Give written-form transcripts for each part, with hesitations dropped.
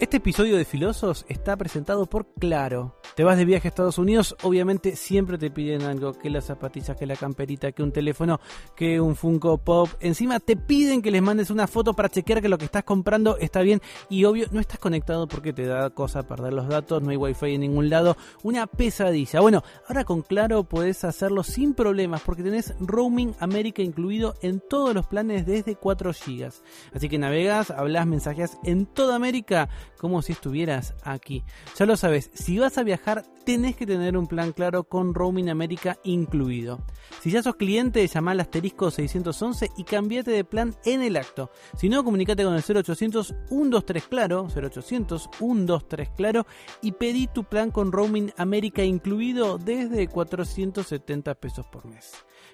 Este episodio de Filosos está presentado por Claro. Te vas de viaje a Estados Unidos, obviamente siempre te piden algo, que las zapatillas, que la camperita, que un teléfono, que un Funko Pop. Encima te piden que les mandes una foto para chequear que lo que estás comprando está bien. Y obvio, no estás conectado porque te da cosa perder los datos, no hay wifi en ningún lado. Una pesadilla. Bueno, ahora con Claro podés hacerlo sin problemas porque tenés Roaming América incluido en todos los planes desde 4 GB. Así que navegas, hablas, mensajeas en toda América como si estuvieras aquí. Ya lo sabes, si vas a viajar tenés que tener un plan Claro con Roaming América incluido. Si ya sos cliente, llama al asterisco 611 y cambiate de plan en el acto. Si no, comunicate con el 0800 123 Claro, 0800 123 Claro y pedí tu plan con Roaming América incluido desde $470 por mes.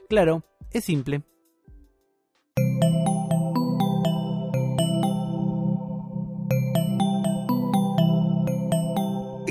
Claro, es simple.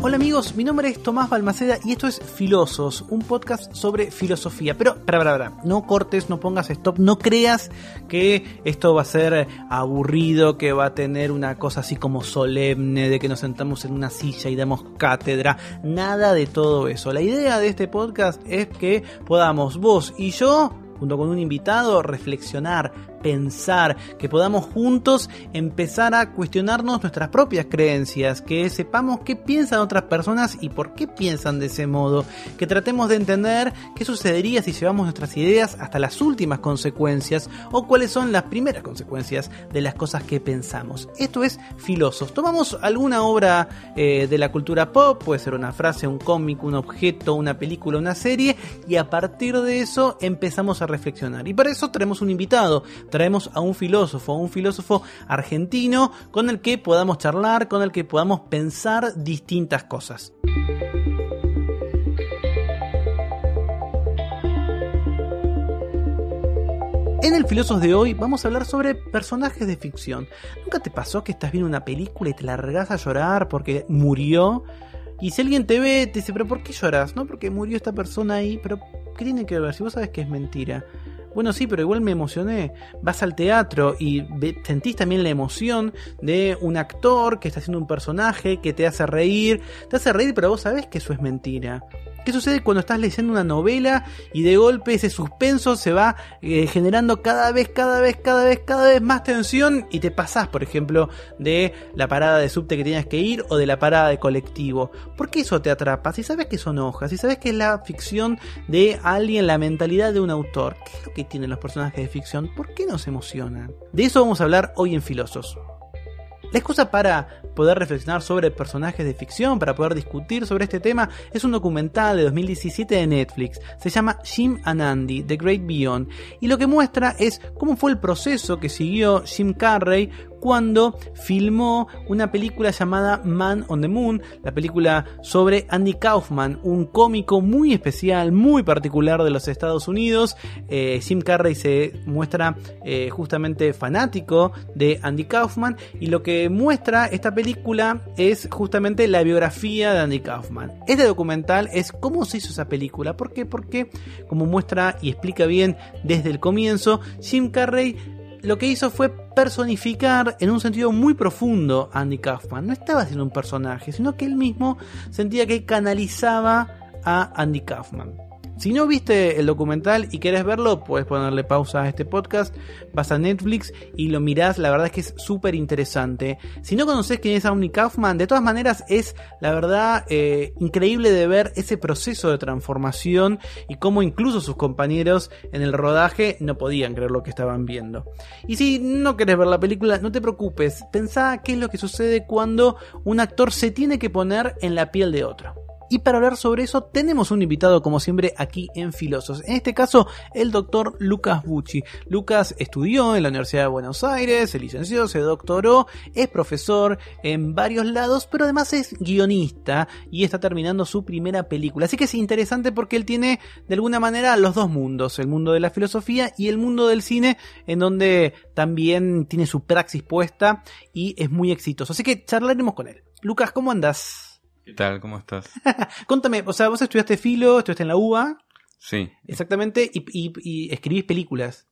Hola amigos, mi nombre es Tomás Balmaceda y esto es Filosos, un podcast sobre filosofía. Pero, no cortes, no pongas stop, no creas que esto va a ser aburrido, que va a tener una cosa así como solemne, de que nos sentamos en una silla y damos cátedra, nada de todo eso. La idea de este podcast es que podamos vos y yo, junto con un invitado, reflexionar, pensar, que podamos juntos empezar a cuestionarnos nuestras propias creencias, que sepamos qué piensan otras personas y por qué piensan de ese modo, que tratemos de entender qué sucedería si llevamos nuestras ideas hasta las últimas consecuencias o cuáles son las primeras consecuencias de las cosas que pensamos. Esto es Filosos. Tomamos alguna obra de la cultura pop, puede ser una frase, un cómic, un objeto, una película, una serie, y a partir de eso empezamos a reflexionar. Y para eso tenemos un invitado. Traemos a un filósofo argentino con el que podamos charlar, con el que podamos pensar distintas cosas. En el Filosos de hoy vamos a hablar sobre personajes de ficción. ¿Nunca te pasó que estás viendo una película y te largás a llorar porque murió? Y si alguien te ve, te dice, ¿pero por qué llorás? No, porque murió esta persona ahí, pero ¿qué tiene que ver? Si vos sabés que es mentira. Bueno, sí, pero igual me emocioné. Vas al teatro y sentís también la emoción de un actor que está haciendo un personaje que te hace reír, pero vos sabés que eso es mentira. ¿Qué sucede cuando estás leyendo una novela y de golpe ese suspenso se va generando cada vez más tensión y te pasás, por ejemplo, de la parada de subte que tenías que ir o de la parada de colectivo? ¿Por qué eso te atrapa? Si sabes que eso enoja, si sabes que es la ficción de alguien, la mentalidad de un autor, ¿qué es lo que tienen los personajes de ficción? ¿Por qué nos emocionan? De eso vamos a hablar hoy en Filosos. La excusa para poder reflexionar sobre personajes de ficción, para poder discutir sobre este tema, es un documental de 2017 de Netflix. Se llama Jim and Andy, The Great Beyond. Y lo que muestra es cómo fue el proceso que siguió Jim Carrey cuando filmó una película llamada Man on the Moon, la película sobre Andy Kaufman, un cómico muy especial, muy particular de los Estados Unidos. Jim Carrey se muestra justamente fanático de Andy Kaufman y lo que muestra esta película es justamente la biografía de Andy Kaufman. Este documental es cómo se hizo esa película. ¿Por qué? Porque, como muestra y explica bien desde el comienzo, Jim Carrey lo que hizo fue personificar en un sentido muy profundo a Andy Kaufman. No estaba siendo un personaje, sino que él mismo sentía que canalizaba a Andy Kaufman. Si no viste el documental y querés verlo, puedes ponerle pausa a este podcast, vas a Netflix y lo mirás, la verdad es que es súper interesante. Si no conocés quién es Andy Kaufman, de todas maneras es, la verdad, increíble de ver ese proceso de transformación y cómo incluso sus compañeros en el rodaje no podían creer lo que estaban viendo. Y si no querés ver la película, no te preocupes, pensá qué es lo que sucede cuando un actor se tiene que poner en la piel de otro. Y para hablar sobre eso tenemos un invitado como siempre aquí en Filosos. En este caso el doctor Lucas Bucci. Lucas estudió en la Universidad de Buenos Aires, se licenció, se doctoró, es profesor en varios lados, pero además es guionista y está terminando su primera película. Así que es interesante porque él tiene de alguna manera los dos mundos, el mundo de la filosofía y el mundo del cine, en donde también tiene su praxis puesta y es muy exitoso. Así que charlaremos con él. Lucas, ¿cómo andás? ¿Qué tal? ¿Cómo estás? Contame, o sea, vos estudiaste filo, estuviste en la UBA. Sí. Exactamente, y escribís películas.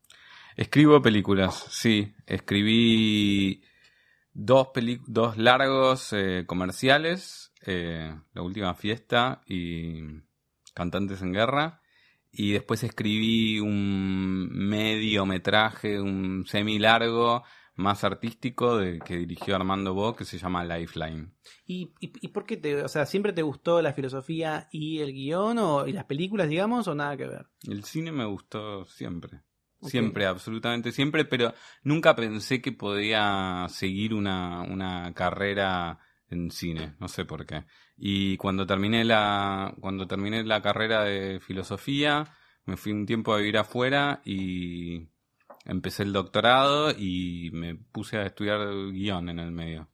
Escribo películas, sí. Escribí dos largos comerciales, La última fiesta y Cantantes en Guerra. Y después escribí un mediometraje, un semi-largo, más artístico, que dirigió Armando Bov, que se llama Lifeline. ¿Y por qué o sea, siempre te gustó la filosofía y el guión y las películas, digamos, o nada que ver? El cine me gustó siempre. Okay. Siempre, absolutamente siempre, pero nunca pensé que podía seguir una carrera en cine, no sé por qué. Y cuando terminé la carrera de filosofía, me fui un tiempo a vivir afuera y empecé el doctorado y me puse a estudiar guión en el medio.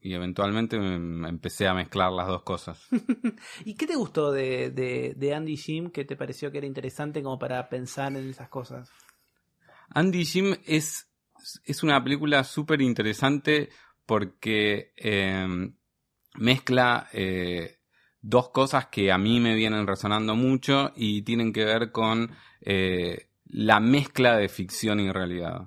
Y eventualmente me empecé a mezclar las dos cosas. ¿Y qué te gustó de Andy Jim que te pareció que era interesante como para pensar en esas cosas? Andy Jim es una película súper interesante porque mezcla dos cosas que a mí me vienen resonando mucho y tienen que ver con la mezcla de ficción y realidad.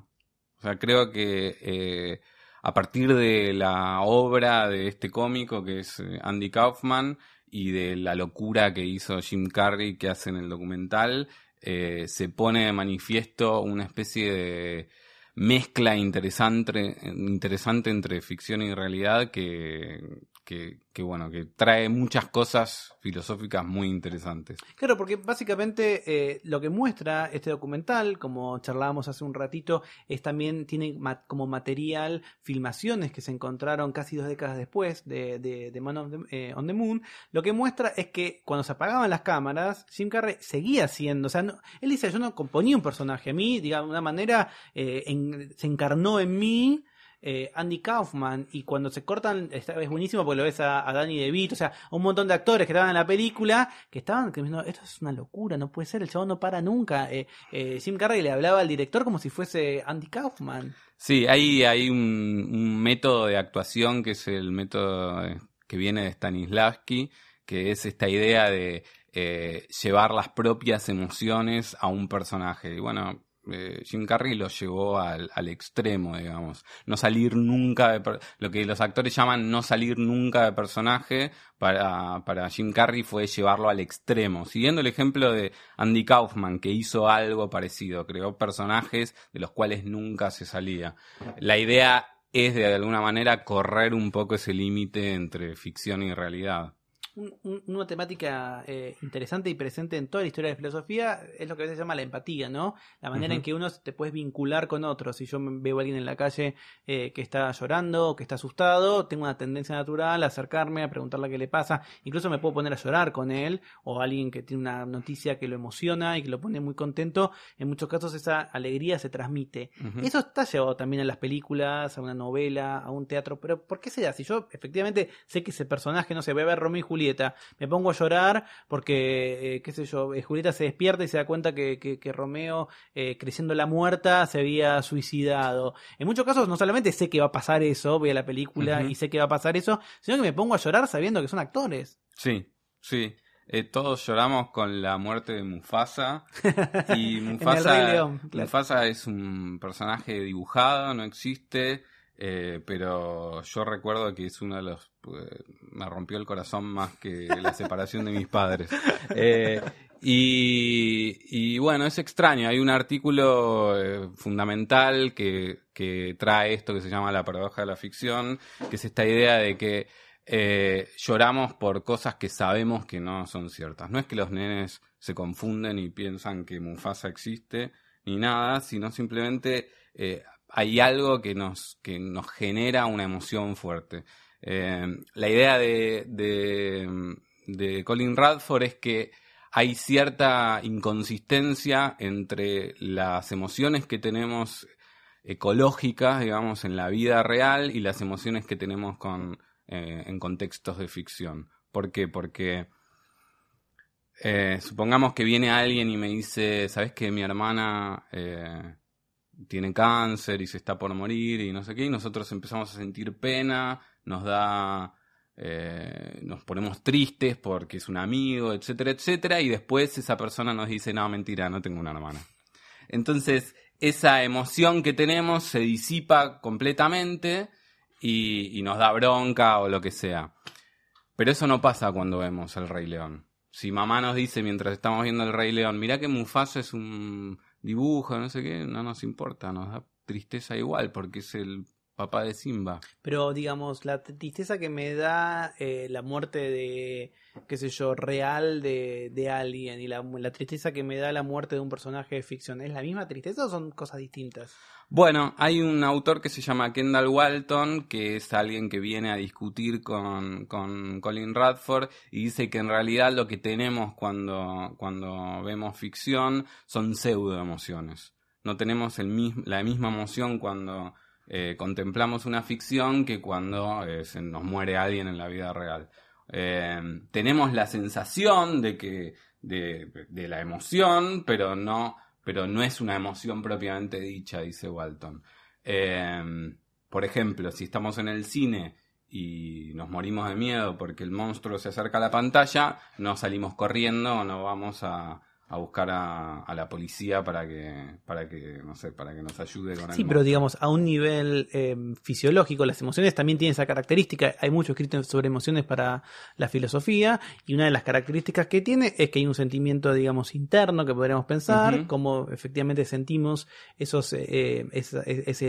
O sea, creo que a partir de la obra de este cómico que es Andy Kaufman y de la locura que hizo Jim Carrey que hace en el documental, se pone de manifiesto una especie de mezcla interesante entre ficción y realidad que bueno, que trae muchas cosas filosóficas muy interesantes. Claro, porque básicamente lo que muestra este documental, como charlábamos hace un ratito, es también tiene como material filmaciones que se encontraron casi 2 décadas después de Man on the Moon. Lo que muestra es que cuando se apagaban las cámaras, Jim Carrey seguía siendo, o sea, no, él dice, yo no componía un personaje, a mí, digamos, de una manera se encarnó en mí Andy Kaufman, y cuando se cortan es buenísimo porque lo ves a Danny DeVito, o sea, un montón de actores que estaban en la película que diciendo, esto es una locura, no puede ser, el chabón no para nunca. Jim Carrey le hablaba al director como si fuese Andy Kaufman. Sí, hay un método de actuación que es el método que viene de Stanislavski, que es esta idea de llevar las propias emociones a un personaje, y bueno, Jim Carrey lo llevó al extremo, digamos. No salir nunca de lo que los actores llaman no salir nunca de personaje, para Jim Carrey fue llevarlo al extremo. Siguiendo el ejemplo de Andy Kaufman, que hizo algo parecido, creó personajes de los cuales nunca se salía. La idea es de alguna manera correr un poco ese límite entre ficción y realidad. Una temática interesante y presente en toda la historia de filosofía es lo que a veces se llama la empatía, ¿no? La manera en que uno te puedes vincular con otros. Si yo veo a alguien en la calle que está llorando o que está asustado, tengo una tendencia natural a acercarme, a preguntarle qué le pasa. Incluso me puedo poner a llorar con él, o alguien que tiene una noticia que lo emociona y que lo pone muy contento. En muchos casos esa alegría se transmite. Eso está llevado también a las películas, a una novela, a un teatro. Pero ¿por qué se da? Si yo efectivamente sé que ese personaje, no sé, voy a ver Romeo y Julieta, me pongo a llorar porque, qué sé yo, Julieta se despierta y se da cuenta que Romeo, creyendo la muerta, se había suicidado. En muchos casos no solamente sé que va a pasar eso, voy a la película y sé que va a pasar eso, sino que me pongo a llorar sabiendo que son actores. Sí, sí. Todos lloramos con la muerte de Mufasa. Y Mufasa, León, claro. Mufasa es un personaje dibujado, no existe. Pero yo recuerdo que es uno de los... me rompió el corazón más que la separación de mis padres. Y bueno, es extraño. Hay un artículo fundamental que trae esto que se llama la paradoja de la ficción, que es esta idea de que lloramos por cosas que sabemos que no son ciertas. No es que los nenes se confunden y piensan que Mufasa existe, ni nada, sino simplemente... hay algo que nos genera una emoción fuerte. La idea de de Colin Radford es que hay cierta inconsistencia entre las emociones que tenemos ecológicas, digamos, en la vida real y las emociones que tenemos en contextos de ficción. ¿Por qué? Porque supongamos que viene alguien y me dice, ¿sabes que mi hermana tiene cáncer y se está por morir y no sé qué? Y nosotros empezamos a sentir pena, nos ponemos tristes porque es un amigo, etcétera, etcétera, y después esa persona nos dice, no, mentira, no tengo una hermana. Entonces, esa emoción que tenemos se disipa completamente y nos da bronca o lo que sea. Pero eso no pasa cuando vemos El Rey León. Si mamá nos dice, mientras estamos viendo El Rey León, mirá que Mufasa es un dibujo, no sé qué, no nos importa, nos da tristeza igual porque es el papá de Simba. Pero, digamos, la tristeza que me da la muerte de, qué sé yo, real de alguien, y la tristeza que me da la muerte de un personaje de ficción, ¿es la misma tristeza o son cosas distintas? Bueno, hay un autor que se llama Kendall Walton, que es alguien que viene a discutir con Colin Radford, y dice que en realidad lo que tenemos cuando vemos ficción son pseudoemociones. No tenemos la misma emoción cuando contemplamos una ficción que cuando se nos muere alguien en la vida real. Tenemos la sensación de la emoción, pero no es una emoción propiamente dicha, dice Walton. Por ejemplo, si estamos en el cine y nos morimos de miedo porque el monstruo se acerca a la pantalla, no salimos corriendo o no vamos a buscar a la policía para que nos ayude con algo. Sí, pero digamos, a un nivel fisiológico, las emociones también tienen esa característica. Hay mucho escrito sobre emociones para la filosofía, y una de las características que tiene es que hay un sentimiento, digamos, interno que podríamos pensar, uh-huh, cómo efectivamente sentimos ese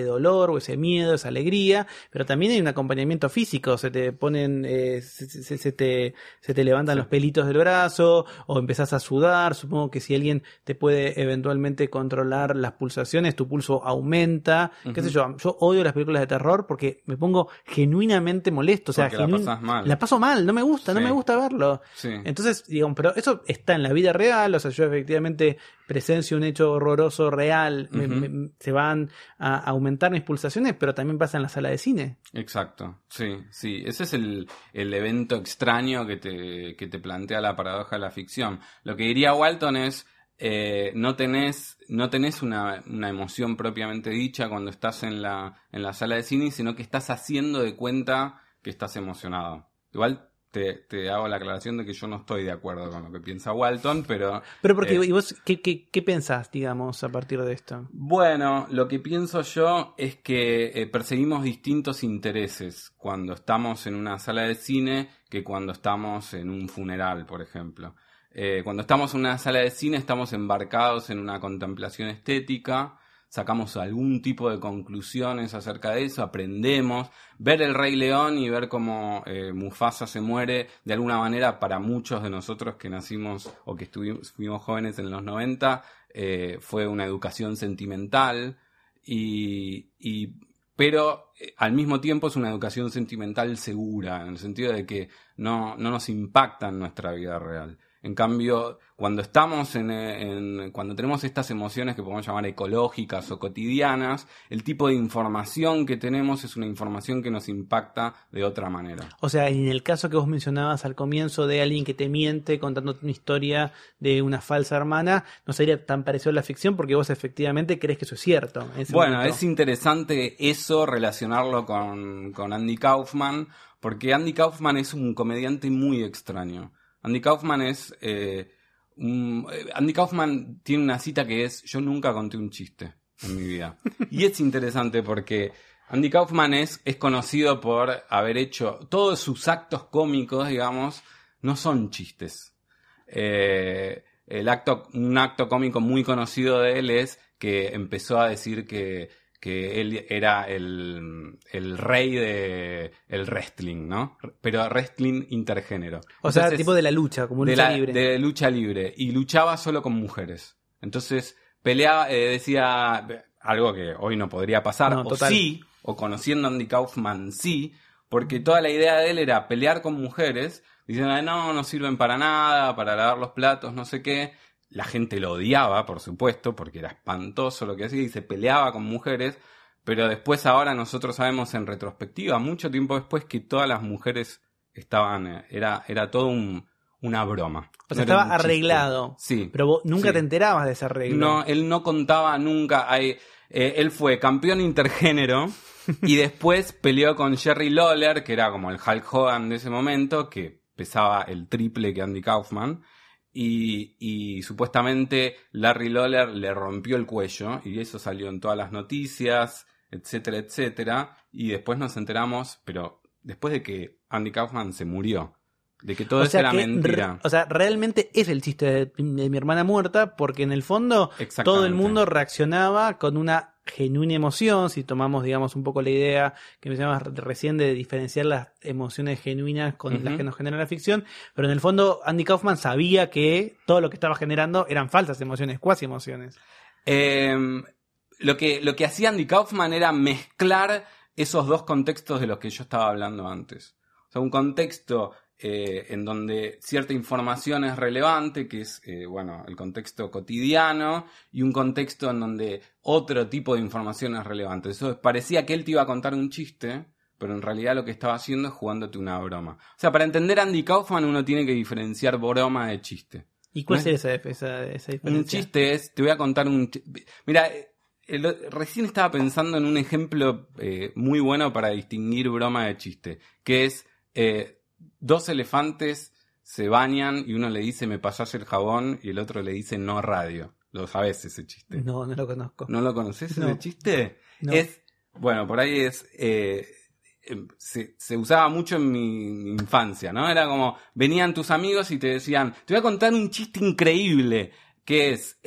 dolor o ese miedo, esa alegría, pero también hay un acompañamiento físico. Se te ponen, se te levantan, sí, los pelitos del brazo, o empezás a sudar. Supongo que si alguien te puede eventualmente controlar las pulsaciones, tu pulso aumenta, uh-huh, qué sé yo. Yo odio las películas de terror porque me pongo genuinamente molesto, o sea, la pasas mal. La paso mal, no me gusta, sí, no me gusta verlo. Sí. Entonces, digamos, pero eso está en la vida real, o sea, yo efectivamente presencio un hecho horroroso real, uh-huh, se van a aumentar mis pulsaciones, pero también pasa en la sala de cine. Exacto, sí, ese es el evento extraño que te plantea la paradoja de la ficción. Lo que diría Walton es, no tenés una emoción propiamente dicha cuando estás en la sala de cine, sino que estás haciendo de cuenta que estás emocionado. Igual te hago la aclaración de que yo no estoy de acuerdo con lo que piensa Walton, pero... Pero porque, ¿y vos qué pensás, digamos, a partir de esto? Bueno, lo que pienso yo es que perseguimos distintos intereses cuando estamos en una sala de cine que cuando estamos en un funeral, por ejemplo. Cuando estamos en una sala de cine estamos embarcados en una contemplación estética, sacamos algún tipo de conclusiones acerca de eso, aprendemos. Ver El Rey León y ver cómo Mufasa se muere, de alguna manera, para muchos de nosotros que nacimos o que fuimos jóvenes en los 90, fue una educación sentimental, pero al mismo tiempo es una educación sentimental segura, en el sentido de que no nos impacta en nuestra vida real. En cambio, cuando estamos cuando tenemos estas emociones que podemos llamar ecológicas o cotidianas, el tipo de información que tenemos es una información que nos impacta de otra manera. O sea, en el caso que vos mencionabas al comienzo de alguien que te miente contando una historia de una falsa hermana, no sería tan parecido a la ficción porque vos efectivamente crees que eso es cierto. Bueno, momento. Es interesante eso, relacionarlo con Andy Kaufman, porque Andy Kaufman es un comediante muy extraño. Andy Kaufman tiene una cita que es: yo nunca conté un chiste en mi vida. Y es interesante porque Andy Kaufman es conocido por haber hecho todos sus actos cómicos, digamos, no son chistes. Un acto cómico muy conocido de él es que empezó a decir que él era el rey de el wrestling, ¿no? Pero wrestling intergénero. Entonces, tipo de la lucha, como lucha libre. De lucha libre. Y luchaba solo con mujeres. Entonces, peleaba, decía algo que hoy no podría pasar. No, o total. Sí, o conociendo a Andy Kaufman, sí, porque toda la idea de él era pelear con mujeres, Dicen, no, no sirven para nada, para lavar los platos, no sé qué. La gente lo odiaba, por supuesto, porque era espantoso lo que hacía y se peleaba con mujeres. Pero después ahora nosotros sabemos en retrospectiva, mucho tiempo después, que todas las mujeres estaban... Era todo una broma. O sea, estaba arreglado. Sí. Pero vos nunca te enterabas de ese arreglo. No, él no contaba nunca. Él fue campeón intergénero y después peleó con Jerry Lawler, que era como el Hulk Hogan de ese momento, que pesaba el triple que Andy Kaufman. Y supuestamente Larry Lawler le rompió el cuello y eso salió en todas las noticias, etcétera, etcétera. Y después nos enteramos, pero después de que Andy Kaufman se murió, de que todo eso era mentira. Realmente es el chiste de mi hermana muerta, porque en el fondo todo el mundo reaccionaba con una genuina emoción, si tomamos, digamos, un poco la idea que mencionabas recién de diferenciar las emociones genuinas con las que nos genera la ficción, pero en el fondo Andy Kaufman sabía que todo lo que estaba generando eran falsas emociones, cuasi emociones. Lo que hacía Andy Kaufman era mezclar esos dos contextos de los que yo estaba hablando antes. O sea, un contexto en donde cierta información es relevante, que es el contexto cotidiano, y un contexto en donde otro tipo de información es relevante. Eso parecía que él te iba a contar un chiste, pero en realidad lo que estaba haciendo es jugándote una broma. O sea, para entender Andy Kaufman uno tiene que diferenciar broma de chiste. ¿Y cuál es esa diferencia? Un chiste es, te voy a contar un... Mira, recién estaba pensando en un ejemplo muy bueno para distinguir broma de chiste, que es... dos elefantes se bañan y uno le dice me pasás el jabón y el otro le dice no radio. ¿Lo sabés ese chiste? No, no lo conozco. ¿No lo conocés ese chiste? No. Se usaba mucho en mi infancia, ¿no? Era como venían tus amigos y te decían te voy a contar un chiste increíble que es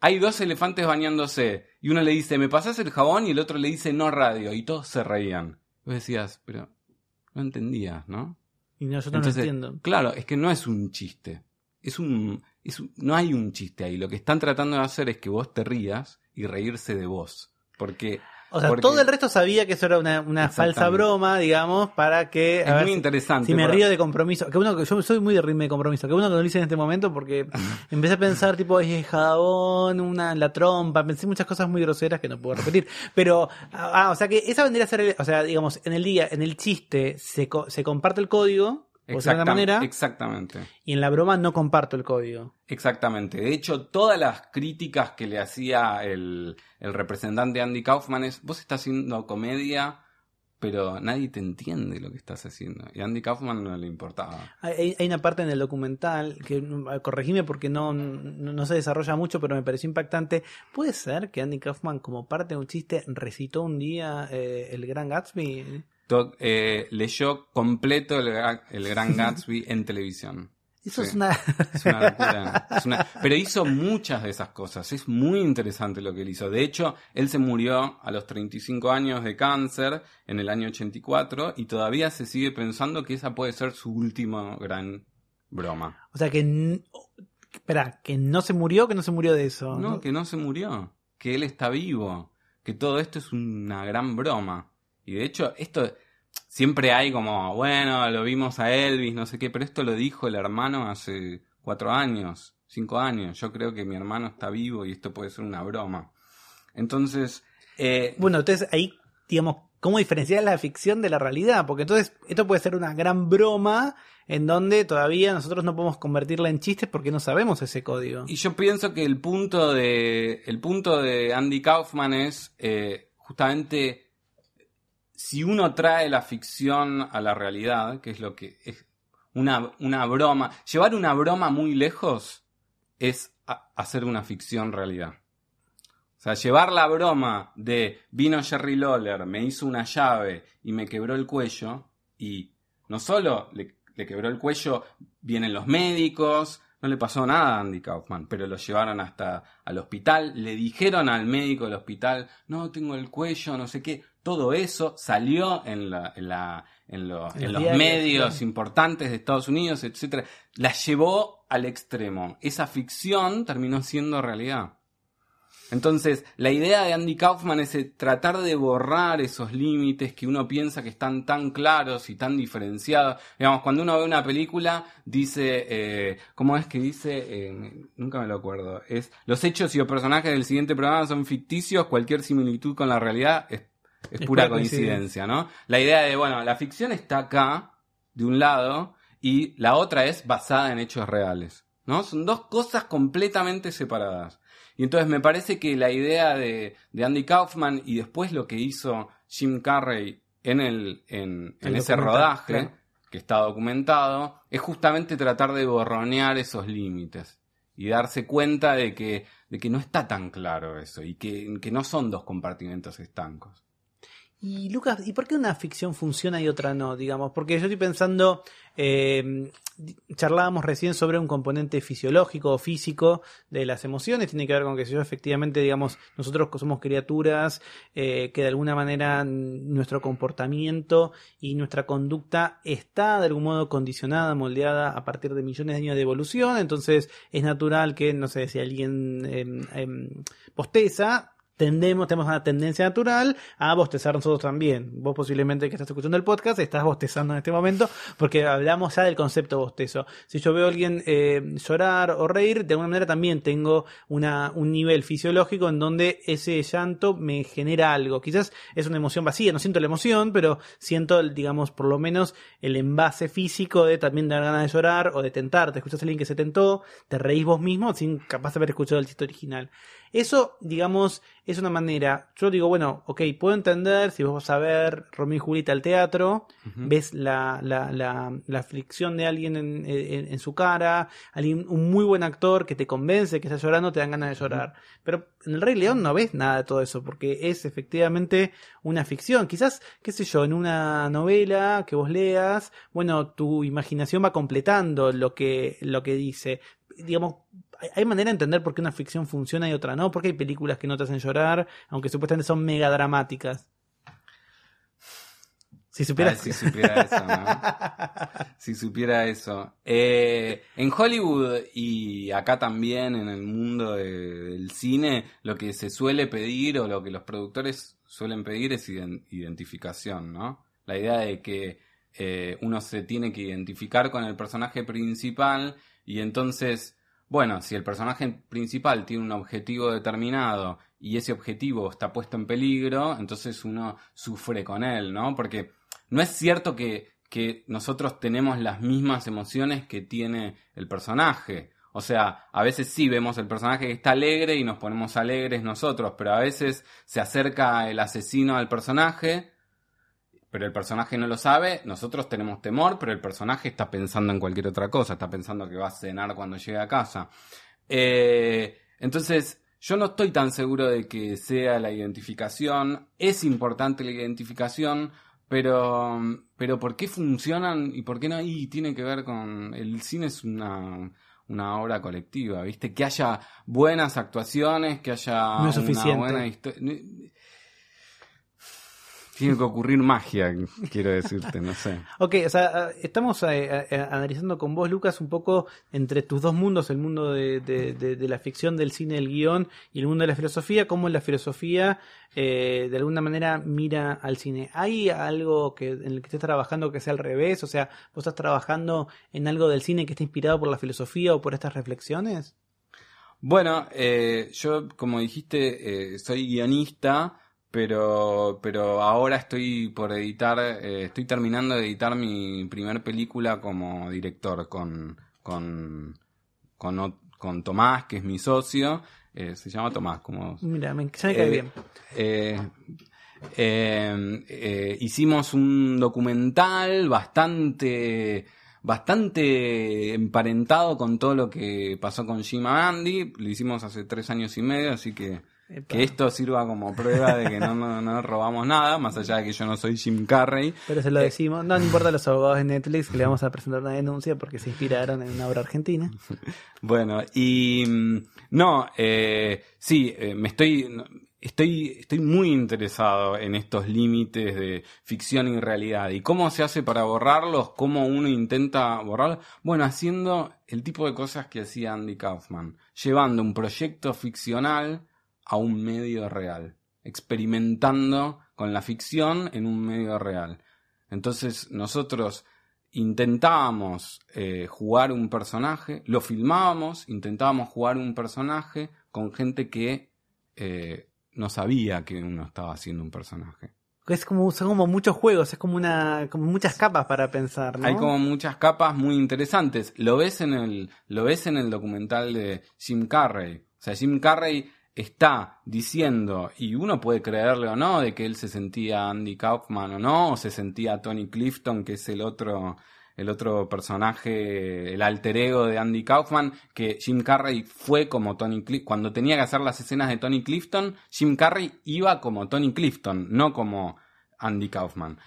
hay dos elefantes bañándose y uno le dice me pasás el jabón y el otro le dice no radio y todos se reían. Vos decías, pero no entendías, ¿no? Y nosotros no lo entiendo. Claro, es que no es un chiste. No hay un chiste ahí. Lo que están tratando de hacer es que vos te rías y reírse de vos. Porque todo el resto sabía que eso era una falsa broma, digamos, para que... Es muy interesante. Si me río de compromiso. Yo soy muy de ritmo de compromiso. Que uno que no lo hice en este momento porque empecé a pensar, tipo, es jabón, la trompa. Pensé muchas cosas muy groseras que no puedo repetir. Pero, que esa vendría a ser... digamos, en el día, en el chiste, se comparte el código. O sea, de alguna manera. Exactamente. Y en la broma no comparto el código. Exactamente. De hecho, todas las críticas que le hacía el representante Andy Kaufman es, vos estás haciendo comedia, pero nadie te entiende lo que estás haciendo. Y a Andy Kaufman no le importaba. Hay una parte en el documental, que corregime porque no se desarrolla mucho, pero me pareció impactante. ¿Puede ser que Andy Kaufman, como parte de un chiste, recitó un día El Gran Gatsby? Leyó completo el Gran Gatsby en televisión. Eso es una locura. Pero hizo muchas de esas cosas. Es muy interesante lo que él hizo. De hecho, él se murió a los 35 años de cáncer en el año 84 y todavía se sigue pensando que esa puede ser su última gran broma. O sea que... que no se murió de eso. No, que no se murió. Que él está vivo. Que todo esto es una gran broma. Y de hecho, esto siempre hay como, bueno, lo vimos a Elvis, no sé qué, pero esto lo dijo el hermano hace 4 años, 5 años. Yo creo que mi hermano está vivo y esto puede ser una broma. Entonces... entonces ahí, digamos, ¿cómo diferenciar la ficción de la realidad? Porque entonces esto puede ser una gran broma en donde todavía nosotros no podemos convertirla en chistes porque no sabemos ese código. Y yo pienso que el punto de Andy Kaufman es justamente... Si uno trae la ficción a la realidad, que es lo que es una broma, llevar una broma muy lejos es hacer una ficción realidad. O sea, llevar la broma de vino Jerry Lawler, me hizo una llave y me quebró el cuello, y no solo le quebró el cuello, vienen los médicos, no le pasó nada a Andy Kaufman, pero lo llevaron hasta al hospital, le dijeron al médico del hospital, no, tengo el cuello, no sé qué. Todo eso salió en los medios importantes de Estados Unidos, etcétera. La llevó al extremo. Esa ficción terminó siendo realidad. Entonces, la idea de Andy Kaufman es tratar de borrar esos límites que uno piensa que están tan claros y tan diferenciados. Digamos, cuando uno ve una película, dice... ¿cómo es que dice? Nunca me lo acuerdo. Es, los hechos y los personajes del siguiente programa son ficticios, cualquier similitud con la realidad es pura coincidencia, ¿no? La idea de, bueno, la ficción está acá, de un lado, y la otra es basada en hechos reales, ¿no? Son dos cosas completamente separadas. Y entonces me parece que la idea de Andy Kaufman y después lo que hizo Jim Carrey en ese rodaje, claro, que está documentado, es justamente tratar de borronear esos límites y darse cuenta de que no está tan claro eso y que no son dos compartimentos estancos. Y Lucas, ¿y por qué una ficción funciona y otra no? Digamos, porque yo estoy pensando, charlábamos recién sobre un componente fisiológico o físico de las emociones, tiene que ver con que si yo efectivamente, digamos, nosotros somos criaturas, que de alguna manera nuestro comportamiento y nuestra conducta está de algún modo condicionada, moldeada a partir de millones de años de evolución, entonces es natural que, no sé, si alguien bosteza, tenemos una tendencia natural a bostezar nosotros también. Vos posiblemente que estás escuchando el podcast estás bostezando en este momento porque hablamos ya del concepto bostezo. Si yo veo a alguien llorar o reír, de alguna manera también tengo un nivel fisiológico en donde ese llanto me genera algo. Quizás es una emoción vacía, no siento la emoción, pero siento, digamos, por lo menos el envase físico de también dar ganas de llorar o de tentar. Te escuchas a alguien que se tentó, te reís vos mismo sin capaz de haber escuchado el chiste original. Eso, digamos, es una manera. Yo digo, bueno, ok, puedo entender si vos vas a ver Romeo y Julieta al teatro, uh-huh, ves la aflicción de alguien en su cara, alguien, un muy buen actor que te convence que está llorando, te dan ganas de llorar. Uh-huh. Pero en El Rey León no ves nada de todo eso, porque es efectivamente una ficción. Quizás, qué sé yo, en una novela que vos leas, bueno, tu imaginación va completando lo que dice. Digamos, hay manera de entender por qué una ficción funciona y otra no, porque hay películas que no te hacen llorar, aunque supuestamente son mega dramáticas. Si supiera eso. En Hollywood y acá también en el mundo del cine, lo que se suele pedir o lo que los productores suelen pedir es identificación, ¿no? La idea de que uno se tiene que identificar con el personaje principal. Y entonces, bueno, si el personaje principal tiene un objetivo determinado y ese objetivo está puesto en peligro, entonces uno sufre con él, ¿no? Porque no es cierto que nosotros tenemos las mismas emociones que tiene el personaje. O sea, a veces sí vemos el personaje que está alegre y nos ponemos alegres nosotros, pero a veces se acerca el asesino al personaje, pero el personaje no lo sabe, nosotros tenemos temor, pero el personaje está pensando en cualquier otra cosa, está pensando que va a cenar cuando llegue a casa. Entonces, yo no estoy tan seguro de que sea la identificación. Es importante la identificación, pero ¿por qué funcionan y por qué no? Y tiene que ver con... El cine es una obra colectiva, ¿viste? Que haya buenas actuaciones, que haya no es suficiente. Una buena historia... Tiene que ocurrir magia, quiero decirte, no sé. Ok, o sea, estamos analizando con vos, Lucas, un poco entre tus dos mundos, el mundo de la ficción, del cine, del guión, y el mundo de la filosofía, cómo la filosofía de alguna manera mira al cine. ¿Hay algo en el que estés trabajando que sea al revés? O sea, ¿vos estás trabajando en algo del cine que esté inspirado por la filosofía o por estas reflexiones? Bueno, yo, como dijiste, soy guionista, pero ahora estoy por editar, estoy terminando de editar mi primer película como director con Tomás, que es mi socio, se llama Tomás, como vos. Mira, me cae bien. Hicimos un documental bastante emparentado con todo lo que pasó con Jim and Andy, lo hicimos hace 3 años y medio, así que esto sirva como prueba de que no robamos nada, más allá de que yo no soy Jim Carrey. Pero se lo decimos, no importa a los abogados de Netflix que le vamos a presentar una denuncia porque se inspiraron en una obra argentina. Bueno, y no, sí, estoy muy interesado en estos límites de ficción y realidad. ¿Y cómo se hace para borrarlos? ¿Cómo uno intenta borrarlos? Bueno, haciendo el tipo de cosas que hacía Andy Kaufman, llevando un proyecto ficcional a un medio real, experimentando con la ficción en un medio real. Entonces nosotros intentábamos jugar un personaje, lo filmábamos, intentábamos jugar un personaje con gente que no sabía que uno estaba haciendo un personaje. Es como, son como muchos juegos, es como muchas capas para pensar, ¿no? Hay como muchas capas muy interesantes. Lo ves en el documental de Jim Carrey. O sea, Jim Carrey está diciendo, y uno puede creerle o no, de que él se sentía Andy Kaufman o no, o se sentía Tony Clifton, que es el otro personaje, el alter ego de Andy Kaufman, que Jim Carrey fue como Tony Clifton. Cuando tenía que hacer las escenas de Tony Clifton, Jim Carrey iba como Tony Clifton, no como Andy Kaufman.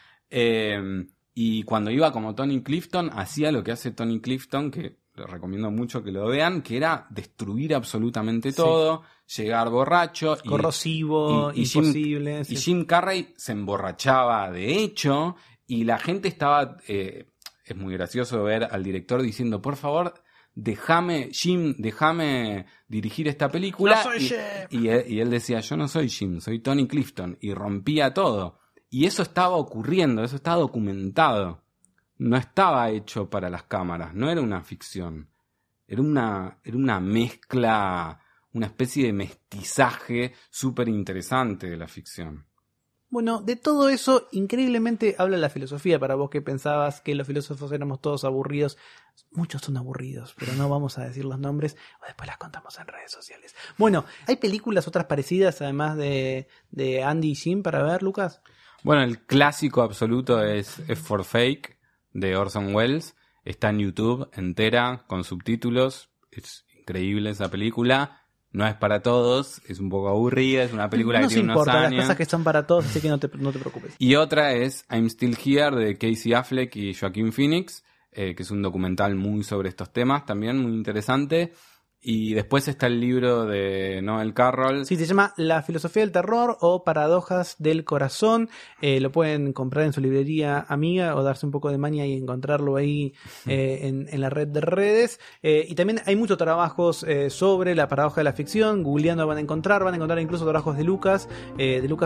Y cuando iba como Tony Clifton, hacía lo que hace Tony Clifton, que les recomiendo mucho que lo vean, que era destruir absolutamente todo, sí, llegar borracho. Corrosivo, imposible. Y Jim Carrey se emborrachaba de hecho, y la gente estaba... Es muy gracioso ver al director diciendo, por favor, déjame, Jim, déjame dirigir esta película. No soy Jim. Y él decía, yo no soy Jim, soy Tony Clifton. Y rompía todo. Y eso estaba ocurriendo, eso estaba documentado. No estaba hecho para las cámaras, no era una ficción. Era una mezcla, una especie de mestizaje súper interesante de la ficción. Bueno, de todo eso increíblemente habla la filosofía. Para vos que pensabas que los filósofos éramos todos aburridos, muchos son aburridos, pero no vamos a decir los nombres, o después las contamos en redes sociales. Bueno, ¿hay películas otras parecidas además de Andy y Jim para ver, Lucas? Bueno, el clásico absoluto es F for Fake de Orson Welles. Está en YouTube entera con subtítulos. Es increíble esa película. No es para todos, es un poco aburrida, es una película que tiene unos años. No importa, las cosas que son para todos, así que no te preocupes. Y otra es I'm Still Here de Casey Affleck y Joaquin Phoenix, que es un documental muy sobre estos temas, también muy interesante. Y después está el libro de Noel Carroll. Sí, se llama La filosofía del terror o paradojas del corazón. Lo pueden comprar en su librería amiga o darse un poco de maña y encontrarlo ahí en la red de redes. Y también hay muchos trabajos sobre la paradoja de la ficción. Googleando van a encontrar incluso trabajos de Lucas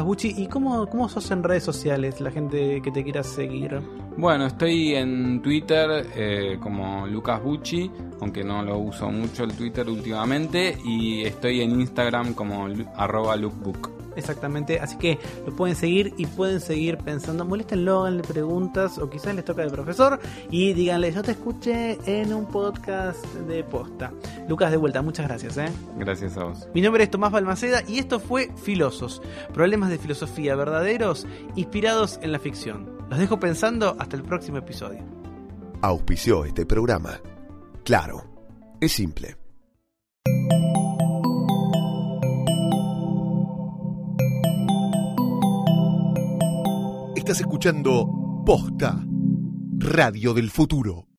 Bucci. ¿Y cómo sos en redes sociales, la gente que te quiera seguir? Bueno, estoy en Twitter como Lucas Bucci, aunque no lo uso mucho el Twitter últimamente, y estoy en Instagram como @lookbook. Exactamente, así que lo pueden seguir y pueden seguir pensando, moléstenlo, háganle preguntas o quizás les toca de profesor y díganle, yo te escuché en un podcast de Posta. Lucas, de vuelta, muchas gracias. Gracias a vos. Mi nombre es Tomás Balmaceda y esto fue Filosos, problemas de filosofía verdaderos inspirados en la ficción. Los dejo pensando hasta el próximo episodio. Auspició este programa Claro, es simple. Estás escuchando Posta, Radio del Futuro.